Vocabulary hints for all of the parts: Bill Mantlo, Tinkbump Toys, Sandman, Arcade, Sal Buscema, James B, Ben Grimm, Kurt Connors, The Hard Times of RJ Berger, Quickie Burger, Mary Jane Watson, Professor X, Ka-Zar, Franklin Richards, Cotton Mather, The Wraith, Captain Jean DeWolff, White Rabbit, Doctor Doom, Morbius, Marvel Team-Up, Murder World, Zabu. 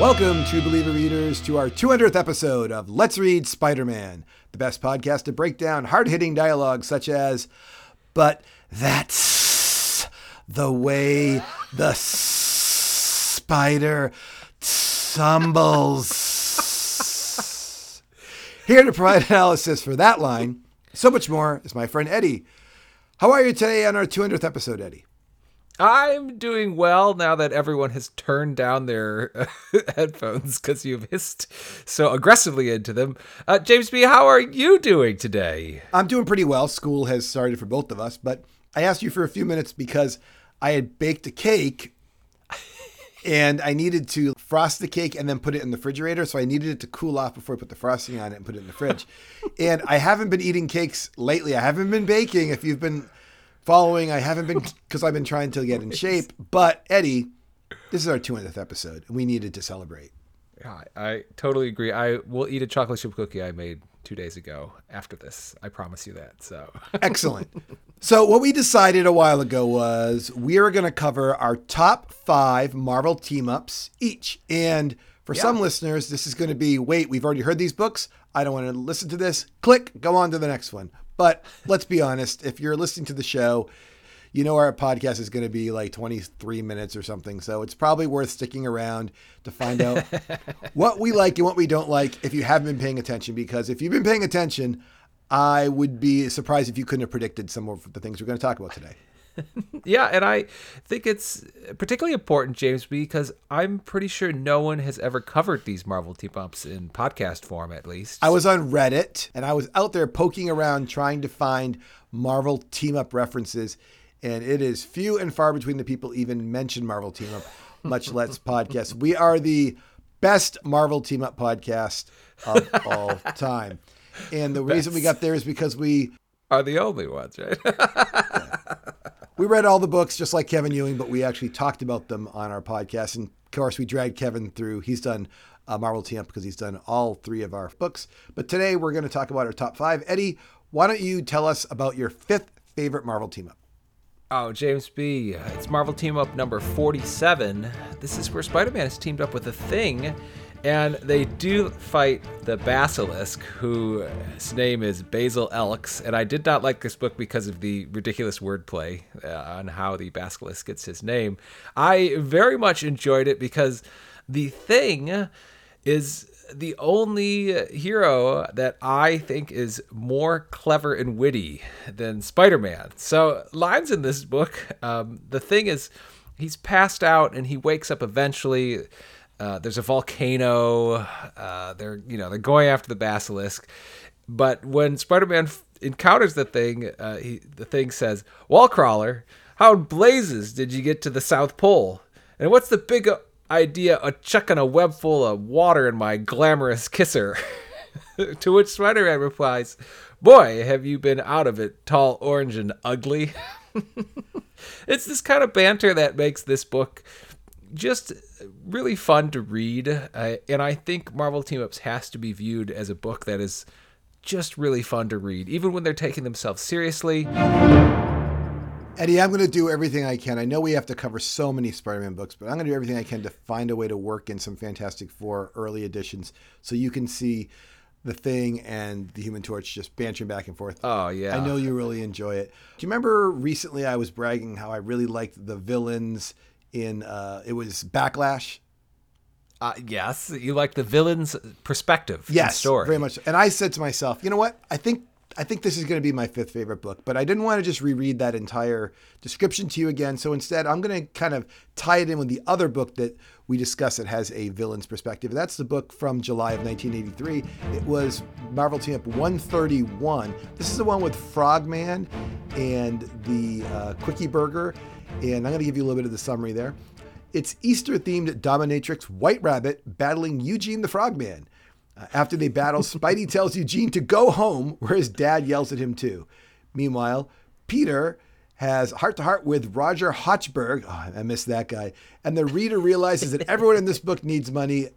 Welcome, true believer readers, to our 200th episode of Let's Read Spider Man, the best podcast to break down hard-hitting dialogue such as, but that's the way the spider tumbles. Here to provide analysis for that line, so much more, is my friend Eddie. How are you today on our 200th episode, Eddie? I'm doing well now that everyone has turned down their headphones because you've hissed so aggressively into them. James B, how are you doing today? I'm doing pretty well. School has started for both of us, but I asked you for a few minutes because I had baked a cake and I needed to frost the cake and then put it in the refrigerator. So I needed it to cool off before I put the frosting on it and put it in the fridge. And I haven't been eating cakes lately. I haven't been baking. If you've been following, I haven't been because I've been trying to get in shape. But Eddie, this is our 200th episode, and we needed to celebrate. Yeah, I totally agree. I will eat a chocolate chip cookie I made 2 days ago after this. I promise you that. So excellent. So what we decided a while ago was we are going to cover our top 5 Marvel team-ups each. And for some listeners, this is going to be, wait, we've already heard these books. I don't want to listen to this. Click, go on to the next one. But let's be honest, if you're listening to the show, you know our podcast is going to be like 23 minutes or something. So it's probably worth sticking around to find out what we like and what we don't like if you haven't been paying attention. Because if you've been paying attention, I would be surprised if you couldn't have predicted some of the things we're going to talk about today. Yeah, and I think it's particularly important, James B, because I'm pretty sure no one has ever covered these Marvel team-ups in podcast form, at least. I was on Reddit, and I was out there poking around trying to find Marvel team-up references, and it is few and far between the people even mention Marvel team-up, much less podcasts. We are the best Marvel team-up podcast of all time. And the reason we got there is because we are the only ones, right? Yeah. We read all the books just like Kevin Ewing, but we actually talked about them on our podcast. And of course, we dragged Kevin through. He's done Marvel Team-Up because he's done all 3 of our books. But today we're going to talk about our top 5. Eddie, why don't you tell us about your 5th favorite Marvel Team-Up? Oh, James B. It's Marvel Team-Up number 47. This is where Spider-Man is teamed up with the Thing. And they do fight the Basilisk, whose name is Basil Elks. And I did not like this book because of the ridiculous wordplay on how the Basilisk gets his name. I very much enjoyed it because the Thing is the only hero that I think is more clever and witty than Spider-Man. So lines in this book, the Thing is, he's passed out and he wakes up eventually. There's a volcano. They're going after the Basilisk, but when Spider-Man encounters the Thing, the Thing says, "Wallcrawler, how in blazes did you get to the South Pole? And what's the big idea of chucking a web full of water in my glamorous kisser?" To which Spider-Man replies, "Boy, have you been out of it, tall, orange, and ugly." It's this kind of banter that makes this book just really fun to read, and I think Marvel Team-Ups has to be viewed as a book that is just really fun to read, even when they're taking themselves seriously. Eddie, I'm going to do everything I can. I know we have to cover so many Spider-Man books, but I'm going to do everything I can to find a way to work in some Fantastic Four early editions so you can see the Thing and the Human Torch just bantering back and forth. Oh, yeah. I know you really enjoy it. Do you remember recently I was bragging how I really liked the villains in it was Backlash? Yes, you like the villain's perspective. Yes, story. Very much. And I said to myself, you know what? I think this is going to be my 5th favorite book, but I didn't want to just reread that entire description to you again. So instead, I'm going to kind of tie it in with the other book that we discussed that has a villain's perspective. That's the book from July of 1983. It was Marvel Team-Up 131. This is the one with Frogman and the Quickie Burger. And I'm going to give you a little bit of the summary there. It's Easter-themed dominatrix White Rabbit battling Eugene the Frogman. After they battle, Spidey tells Eugene to go home, where his dad yells at him too. Meanwhile, Peter has heart-to-heart with Roger Hochberg. Oh, I miss that guy. And the reader realizes that everyone in this book needs money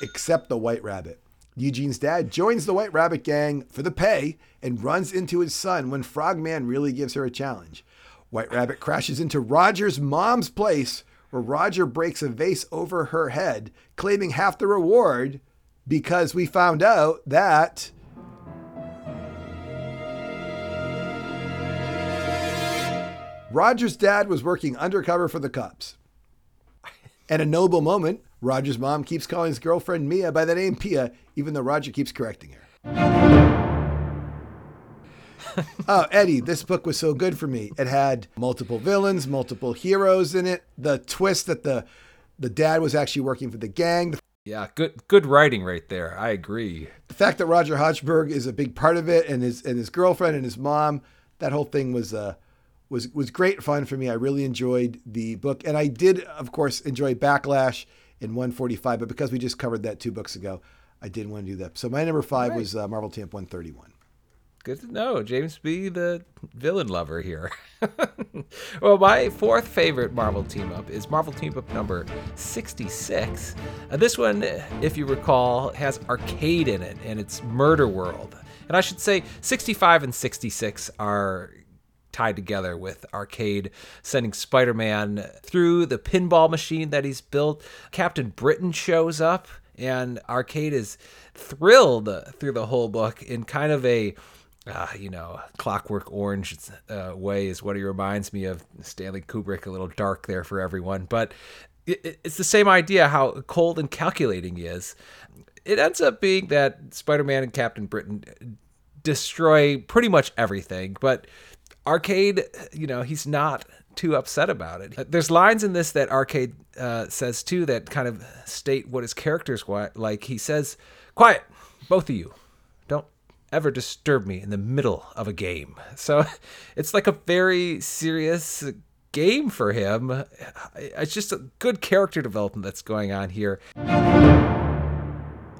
except the White Rabbit. Eugene's dad joins the White Rabbit gang for the pay and runs into his son when Frogman really gives her a challenge. White Rabbit crashes into Roger's mom's place, where Roger breaks a vase over her head, claiming half the reward because we found out that Roger's dad was working undercover for the cops. At a noble moment, Roger's mom keeps calling his girlfriend Mia by the name Pia, even though Roger keeps correcting her. Oh, Eddie, this book was so good for me. It had multiple villains, multiple heroes in it. The twist that the dad was actually working for the gang. Yeah, good writing right there. I agree. The fact that Roger Hochberg is a big part of it, and his girlfriend and his mom, that whole thing was great fun for me. I really enjoyed the book. And I did, of course, enjoy Backlash in 145, but because we just covered that 2 books ago, I didn't want to do that. So my number 5 was Marvel Team-Up 131. Good to know. James B., the villain lover here. Well, my 4th favorite Marvel Team-Up is Marvel Team-Up number 66. This one, if you recall, has Arcade in it, and it's Murder World. And I should say 65 and 66 are tied together, with Arcade sending Spider-Man through the pinball machine that he's built. Captain Britain shows up, and Arcade is thrilled through the whole book in kind of a, Clockwork Orange way is what he reminds me of. Stanley Kubrick, a little dark there for everyone. But it's the same idea, how cold and calculating he is. It ends up being that Spider-Man and Captain Britain destroy pretty much everything, but Arcade, he's not too upset about it. There's lines in this that Arcade says, too, that kind of state what his character's like. He says, "Quiet, both of you. Don't ever disturb me in the middle of a game." So it's like a very serious game for him. It's just a good character development that's going on here.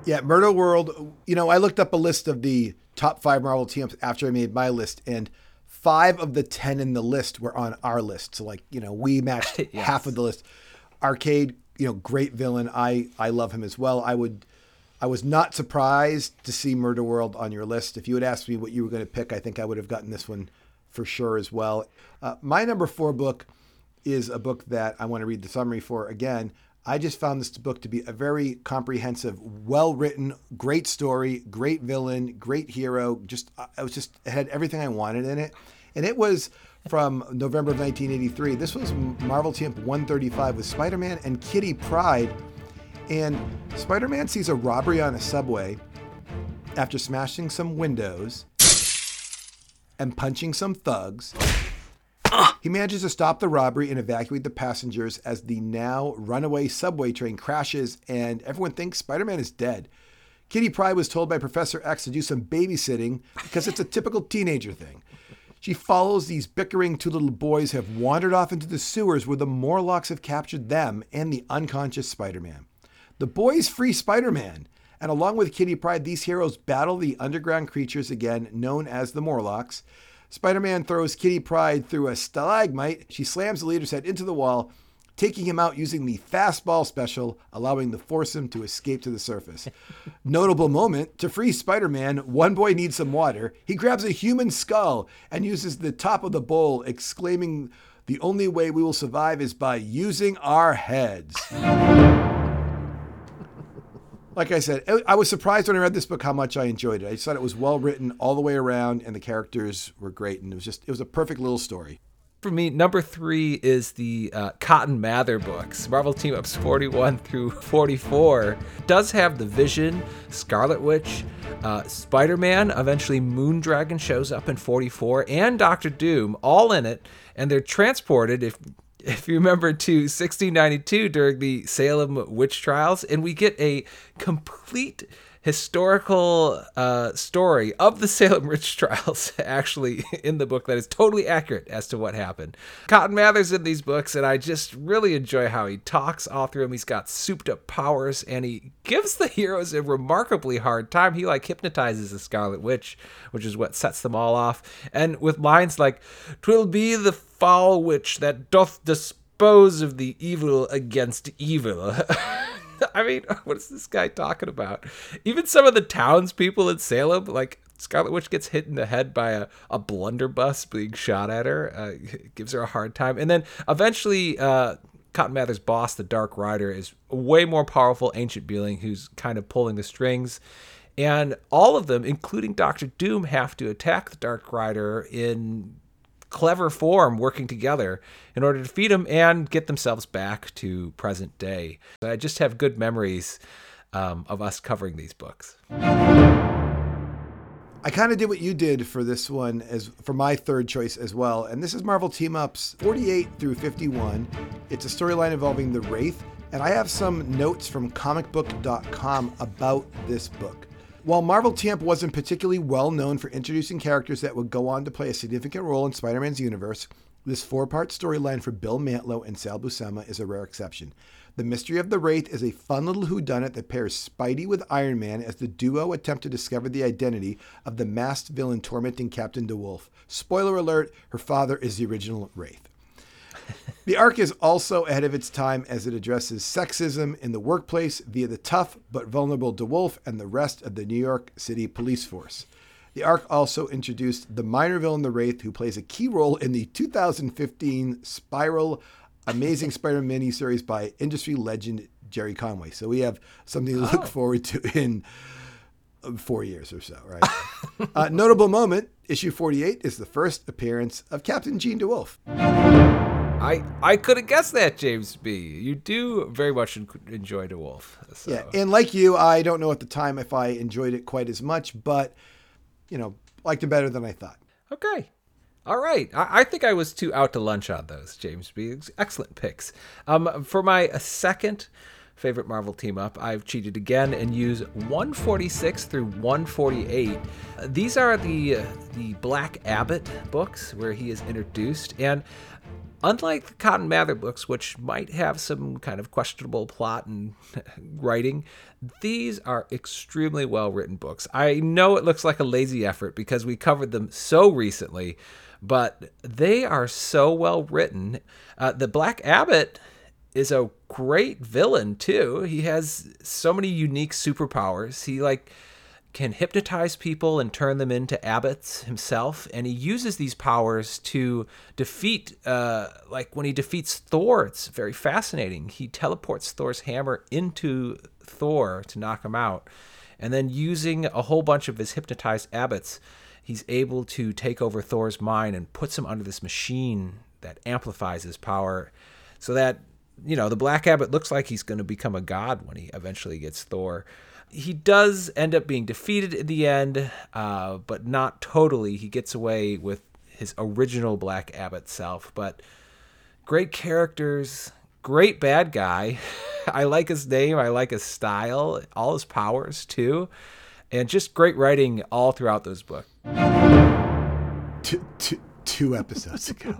Yeah, Murder World. I looked up a list of the top 5 Marvel teams after I made my list, and 5 of the 10 in the list were on our list. So we matched yes. Half of the list. Arcade, great villain. I love him as well. I was not surprised to see Murder World on your list. If you had asked me what you were going to pick, I think I would have gotten this one for sure as well. My number 4 book is a book that I want to read the summary for again. I just found this book to be a very comprehensive, well-written, great story, great villain, great hero. It had everything I wanted in it. And it was from November of 1983. This was Marvel Team-Up 135 with Spider-Man and Kitty Pryde. And Spider-Man sees a robbery on a subway after smashing some windows and punching some thugs. He manages to stop the robbery and evacuate the passengers as the now runaway subway train crashes, and everyone thinks Spider-Man is dead. Kitty Pryde was told by Professor X to do some babysitting because it's a typical teenager thing. She follows these bickering 2 little boys who have wandered off into the sewers where the Morlocks have captured them and the unconscious Spider-Man. The boys free Spider-Man, and along with Kitty Pryde, these heroes battle the underground creatures again known as the Morlocks. Spider-Man throws Kitty Pryde through a stalagmite. She slams the leader's head into the wall, taking him out using the fastball special, allowing the foursome to escape to the surface. Notable moment, to free Spider-Man, one boy needs some water. He grabs a human skull and uses the top of the bowl, exclaiming, "The only way we will survive is by using our heads." Like I said, I was surprised when I read this book how much I enjoyed it. I just thought it was well written all the way around, and the characters were great, and it was a perfect little story. For me, number 3 is the Cotton Mather books. Marvel Team-Ups 41 through 44 does have the Vision, Scarlet Witch, Spider-Man, eventually Moondragon shows up in 44, and Doctor Doom, all in it, and they're transported, if you remember, to 1692 during the Salem witch trials, and we get a complete historical story of the Salem witch trials actually in the book that is totally accurate as to what happened. Cotton Mather's in these books, and I just really enjoy how he talks all through him. He's got souped up powers, and he gives the heroes a remarkably hard time. He hypnotizes the Scarlet Witch, which is what sets them all off. And with lines like, "'Twill be the foul witch that doth dispose of the evil against evil." I mean, what is this guy talking about? Even some of the townspeople in Salem, like Scarlet Witch gets hit in the head by a blunderbuss being shot at her, gives her a hard time. And then eventually Cotton Mather's boss, the Dark Rider, is a way more powerful ancient being who's kind of pulling the strings. And all of them, including Doctor Doom, have to attack the Dark Rider in clever form, working together in order to defeat him and get themselves back to present day. So I just have good memories of us covering these books. I kind of did what you did for this one, as for my third choice as well. And this is Marvel Team-Ups 48 through 51. It's a storyline involving the Wraith. And I have some notes from comicbook.com about this book. While Marvel Team-Up wasn't particularly well known for introducing characters that would go on to play a significant role in Spider-Man's universe, this four-part storyline for Bill Mantlo and Sal Buscema is a rare exception. The Mystery of the Wraith is a fun little whodunit that pairs Spidey with Iron Man as the duo attempt to discover the identity of the masked villain tormenting Captain DeWolff. Spoiler alert, her father is the original Wraith. The arc is also ahead of its time as it addresses sexism in the workplace via the tough but vulnerable DeWolff and the rest of the New York City police force. The arc also introduced the minor villain, the Wraith, who plays a key role in the 2015 Spiral Amazing Spider-Man mini-series by industry legend Jerry Conway. So we have something to look forward to in 4 years or so, right? Notable moment, issue 48 is the first appearance of Captain Jean DeWolff. I could have guessed that, James B. You do very much enjoy DeWolff. So. Yeah, and like you, I don't know at the time if I enjoyed it quite as much, but, you know, liked it better than I thought. Okay. All right. I think I was too out to lunch on those, James B. Excellent picks. For my second favorite Marvel team-up, I've cheated again and used 146 through 148. These are the Black Abbott books where he is introduced. And unlike the Cotton Mather books, which might have some kind of questionable plot and writing, these are extremely well-written books. I know it looks like a lazy effort because we covered them so recently, but they are so well-written. The Black Abbott is a great villain, too. He has so many unique superpowers. He, can hypnotize people and turn them into abbots himself. And he uses these powers to defeat, when he defeats Thor, it's very fascinating. He teleports Thor's hammer into Thor to knock him out. And then using a whole bunch of his hypnotized abbots, he's able to take over Thor's mind and puts him under this machine that amplifies his power so that, you know, the Black Abbot looks like he's going to become a god when he eventually gets Thor. He does end up being defeated in the end, but not totally. He gets away with his original Black Abbott self, but great characters, great bad guy. I like his name. I like his style, all his powers too, and just great writing all throughout those books. Two episodes ago.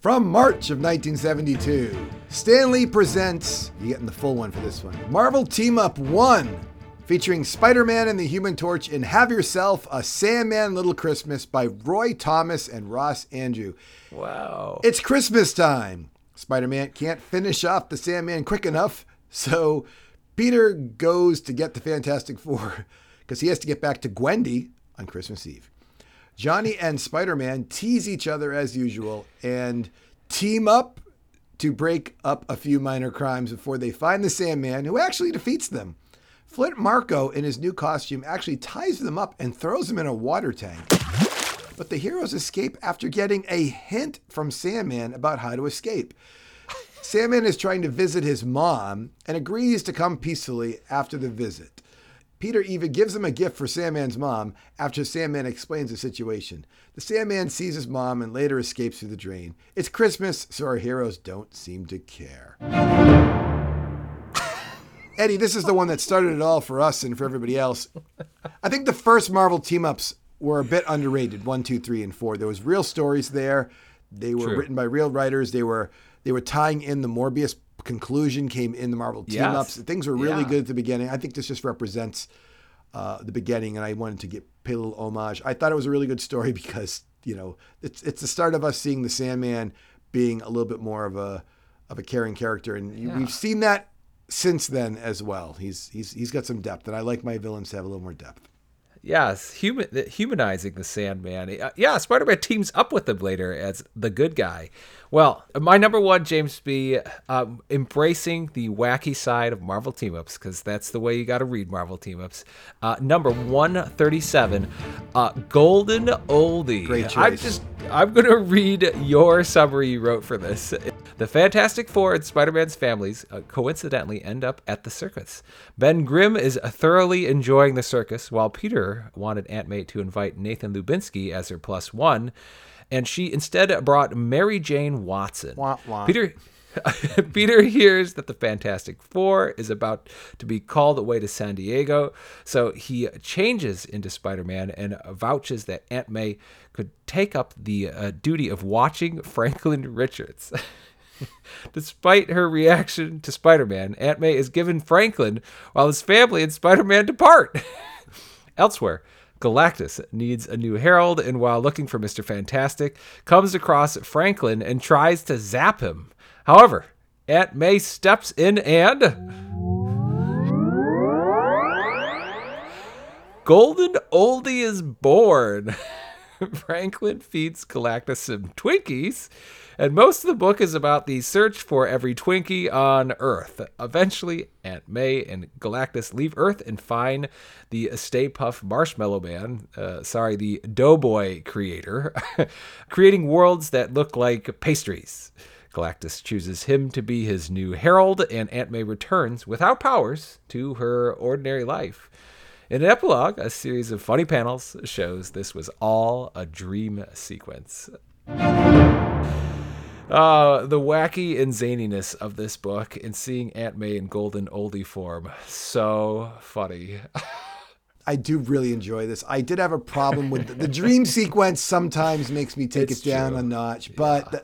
From March of 1972, Stan Lee presents, you're getting the full one for this one, Marvel Team-Up 1, featuring Spider-Man and the Human Torch in Have Yourself a Sandman Little Christmas by Roy Thomas and Ross Andrew. Wow. It's Christmas time. Spider-Man can't finish off the Sandman quick enough, so Peter goes to get the Fantastic Four because he has to get back to Gwendy on Christmas Eve. Johnny and Spider-Man tease each other as usual and team up to break up a few minor crimes before they find the Sandman, who actually defeats them. Flint Marko, in his new costume, actually ties them up and throws them in a water tank. But the heroes escape after getting a hint from Sandman about how to escape. Sandman is trying to visit his mom and agrees to come peacefully after the visit. Peter even gives him a gift for Sandman's mom after Sandman explains the situation. The Sandman sees his mom and later escapes through the drain. It's Christmas, so our heroes don't seem to care. Eddie, this is the one that started it all for us and for everybody else. I think the first Marvel team-ups were a bit underrated, 1, 2, 3, and 4. There was real stories there. They were True. Written by real writers. They were tying in the Morbius conclusion came in the Marvel team-ups. Yes. Things were really good at the beginning. I think this just represents the beginning, and I wanted to pay a little homage. I thought it was a really good story because, you know, it's the start of us seeing the Sandman being a little bit more of a caring character, and we've seen that since then as well. He's got some depth, and I like my villains to have a little more depth. Yes, humanizing the Sandman. Yeah, Spider-Man teams up with him later as the good guy. Well, my number one, James B, embracing the wacky side of Marvel Team-Ups, because that's the way you got to read Marvel Team-Ups. Number 137, Golden Oldie. Great choice. I'm going to read your summary you wrote for this. The Fantastic Four and Spider-Man's families coincidentally end up at the circus. Ben Grimm is thoroughly enjoying the circus, while Peter wanted Aunt May to invite Nathan Lubinsky as her plus one, and she instead brought Mary Jane Watson. Wah, wah. Peter hears that the Fantastic Four is about to be called away to San Diego, so he changes into Spider-Man and vouches that Aunt May could take up the duty of watching Franklin Richards. Despite her reaction to Spider-Man, Aunt May is given Franklin while his family and Spider-Man depart. Elsewhere, Galactus needs a new herald, and while looking for Mr. Fantastic, comes across Franklin and tries to zap him. However, Aunt May steps in and... Golden Oldie is born. Franklin feeds Galactus some Twinkies, and most of the book is about the search for every Twinkie on Earth. Eventually, Aunt May and Galactus leave Earth and find the Stay Puft Marshmallow Man, the Doughboy creator, creating worlds that look like pastries. Galactus chooses him to be his new herald, and Aunt May returns, without powers, to her ordinary life. In an epilogue, a series of funny panels shows this was all a dream sequence. The wacky and zaniness of this book and seeing Aunt May in Golden Oldie form. So funny. I do really enjoy this. I did have a problem with the dream sequence sometimes makes me take it down a notch, but... Yeah.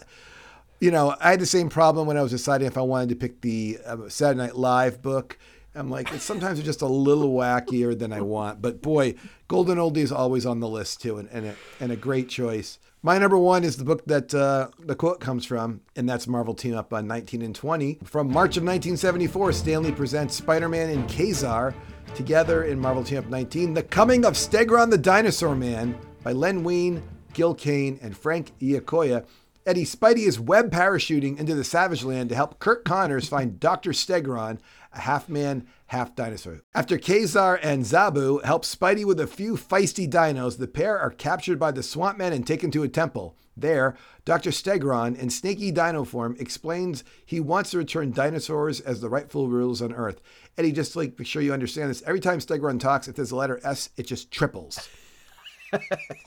I had the same problem when I was deciding if I wanted to pick the Saturday Night Live book. I'm like, sometimes it's just a little wackier than I want. But boy, Golden Oldie is always on the list too, and a great choice. My number one is the book that the quote comes from, and that's Marvel Team-Up on 19 and 20. From March of 1974, Stan Lee presents Spider-Man and Ka-Zar together in Marvel Team-Up 19, The Coming of Stegron the Dinosaur Man by Len Wein, Gil Kane, and Frank Iacoya. Eddie Spidey is web parachuting into the Savage Land to help Kurt Connors find Dr. Stegron, a half-man, half-dinosaur. After Ka-Zar and Zabu help Spidey with a few feisty dinos, the pair are captured by the Swamp Man and taken to a temple. There, Dr. Stegron, in snaky dino form, explains he wants to return dinosaurs as the rightful rulers on Earth. Eddie, just to make sure you understand this, every time Stegron talks, if there's a letter S, it just triples.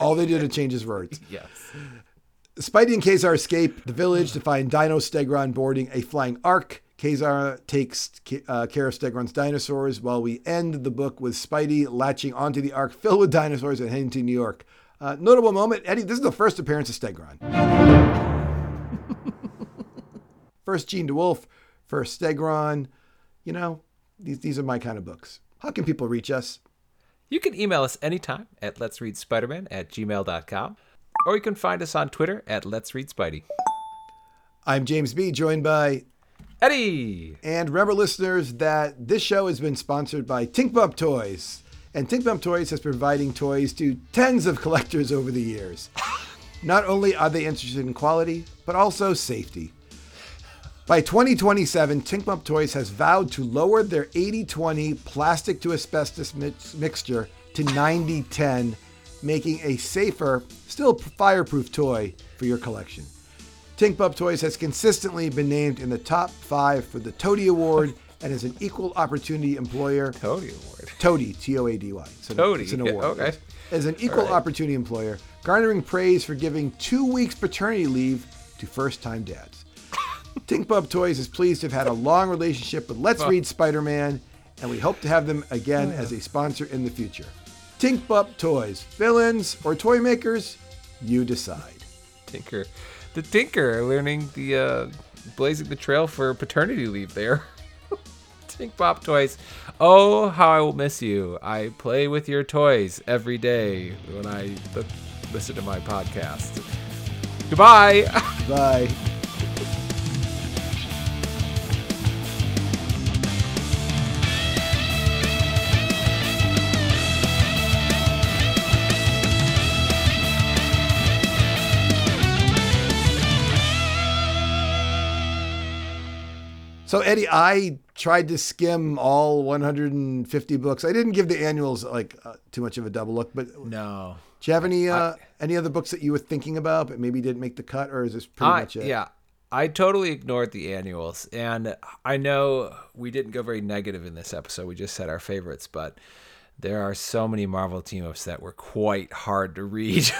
All they do to change his words. Yes. Spidey and Ka-Zar escape the village to find Dino Stegron boarding a flying Ark. Ka-Zar takes care of Stegron's dinosaurs while we end the book with Spidey latching onto the Ark filled with dinosaurs and heading to New York. Notable moment, Eddie, this is the first appearance of Stegron. First Jean DeWolff, first Stegron. These are my kind of books. How can people reach us? You can email us anytime at letsreadspiderman@gmail.com. Or you can find us on Twitter at Let's Read Spidey. I'm James B, joined by Eddie. And remember, listeners, that this show has been sponsored by Tinkbump Toys. And Tinkbump Toys has been providing toys to tens of collectors over the years. Not only are they interested in quality, but also safety. By 2027, Tinkbump Toys has vowed to lower their 80-20 plastic to asbestos mixture to 90-10. Making a safer, still fireproof toy for your collection. Tinkbump Toys has consistently been named in the top 5 for the Toady Award and is an equal opportunity employer. Toady Award. Toady, T-O-A-D-Y. Toady. It's an award. Yeah, okay. As an equal opportunity employer, garnering praise for giving 2 weeks paternity leave to first-time dads. Tinkbump Toys is pleased to have had a long relationship with Let's Read Spider-Man, and we hope to have them again as a sponsor in the future. Tinkbump Toys, villains or toy makers, you decide. Tinker. The Tinker learning the, blazing the trail for paternity leave there. Tinkbump Toys, oh, how I will miss you. I play with your toys every day when I listen to my podcast. Goodbye. Bye. So, Eddie, I tried to skim all 150 books. I didn't give the annuals like too much of a double look, but no. Do you have any other books that you were thinking about but maybe didn't make the cut, or is this pretty much it? Yeah, I totally ignored the annuals, and I know we didn't go very negative in this episode. We just said our favorites, but there are so many Marvel team-ups that were quite hard to read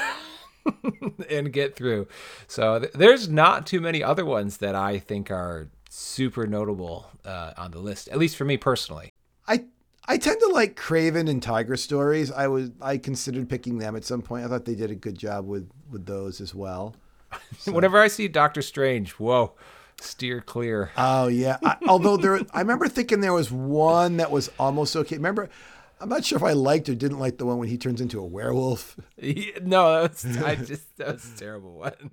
and get through. So there's not too many other ones that I think are super notable on the list, at least for me personally. I tend to like Kraven and Tigra stories. I considered picking them at some point. I thought they did a good job with those as well. So. Whenever I see Doctor Strange, whoa, steer clear. Oh yeah. I remember thinking there was one that was almost okay. Remember, I'm not sure if I liked or didn't like the one when he turns into a werewolf. No, that was a terrible one.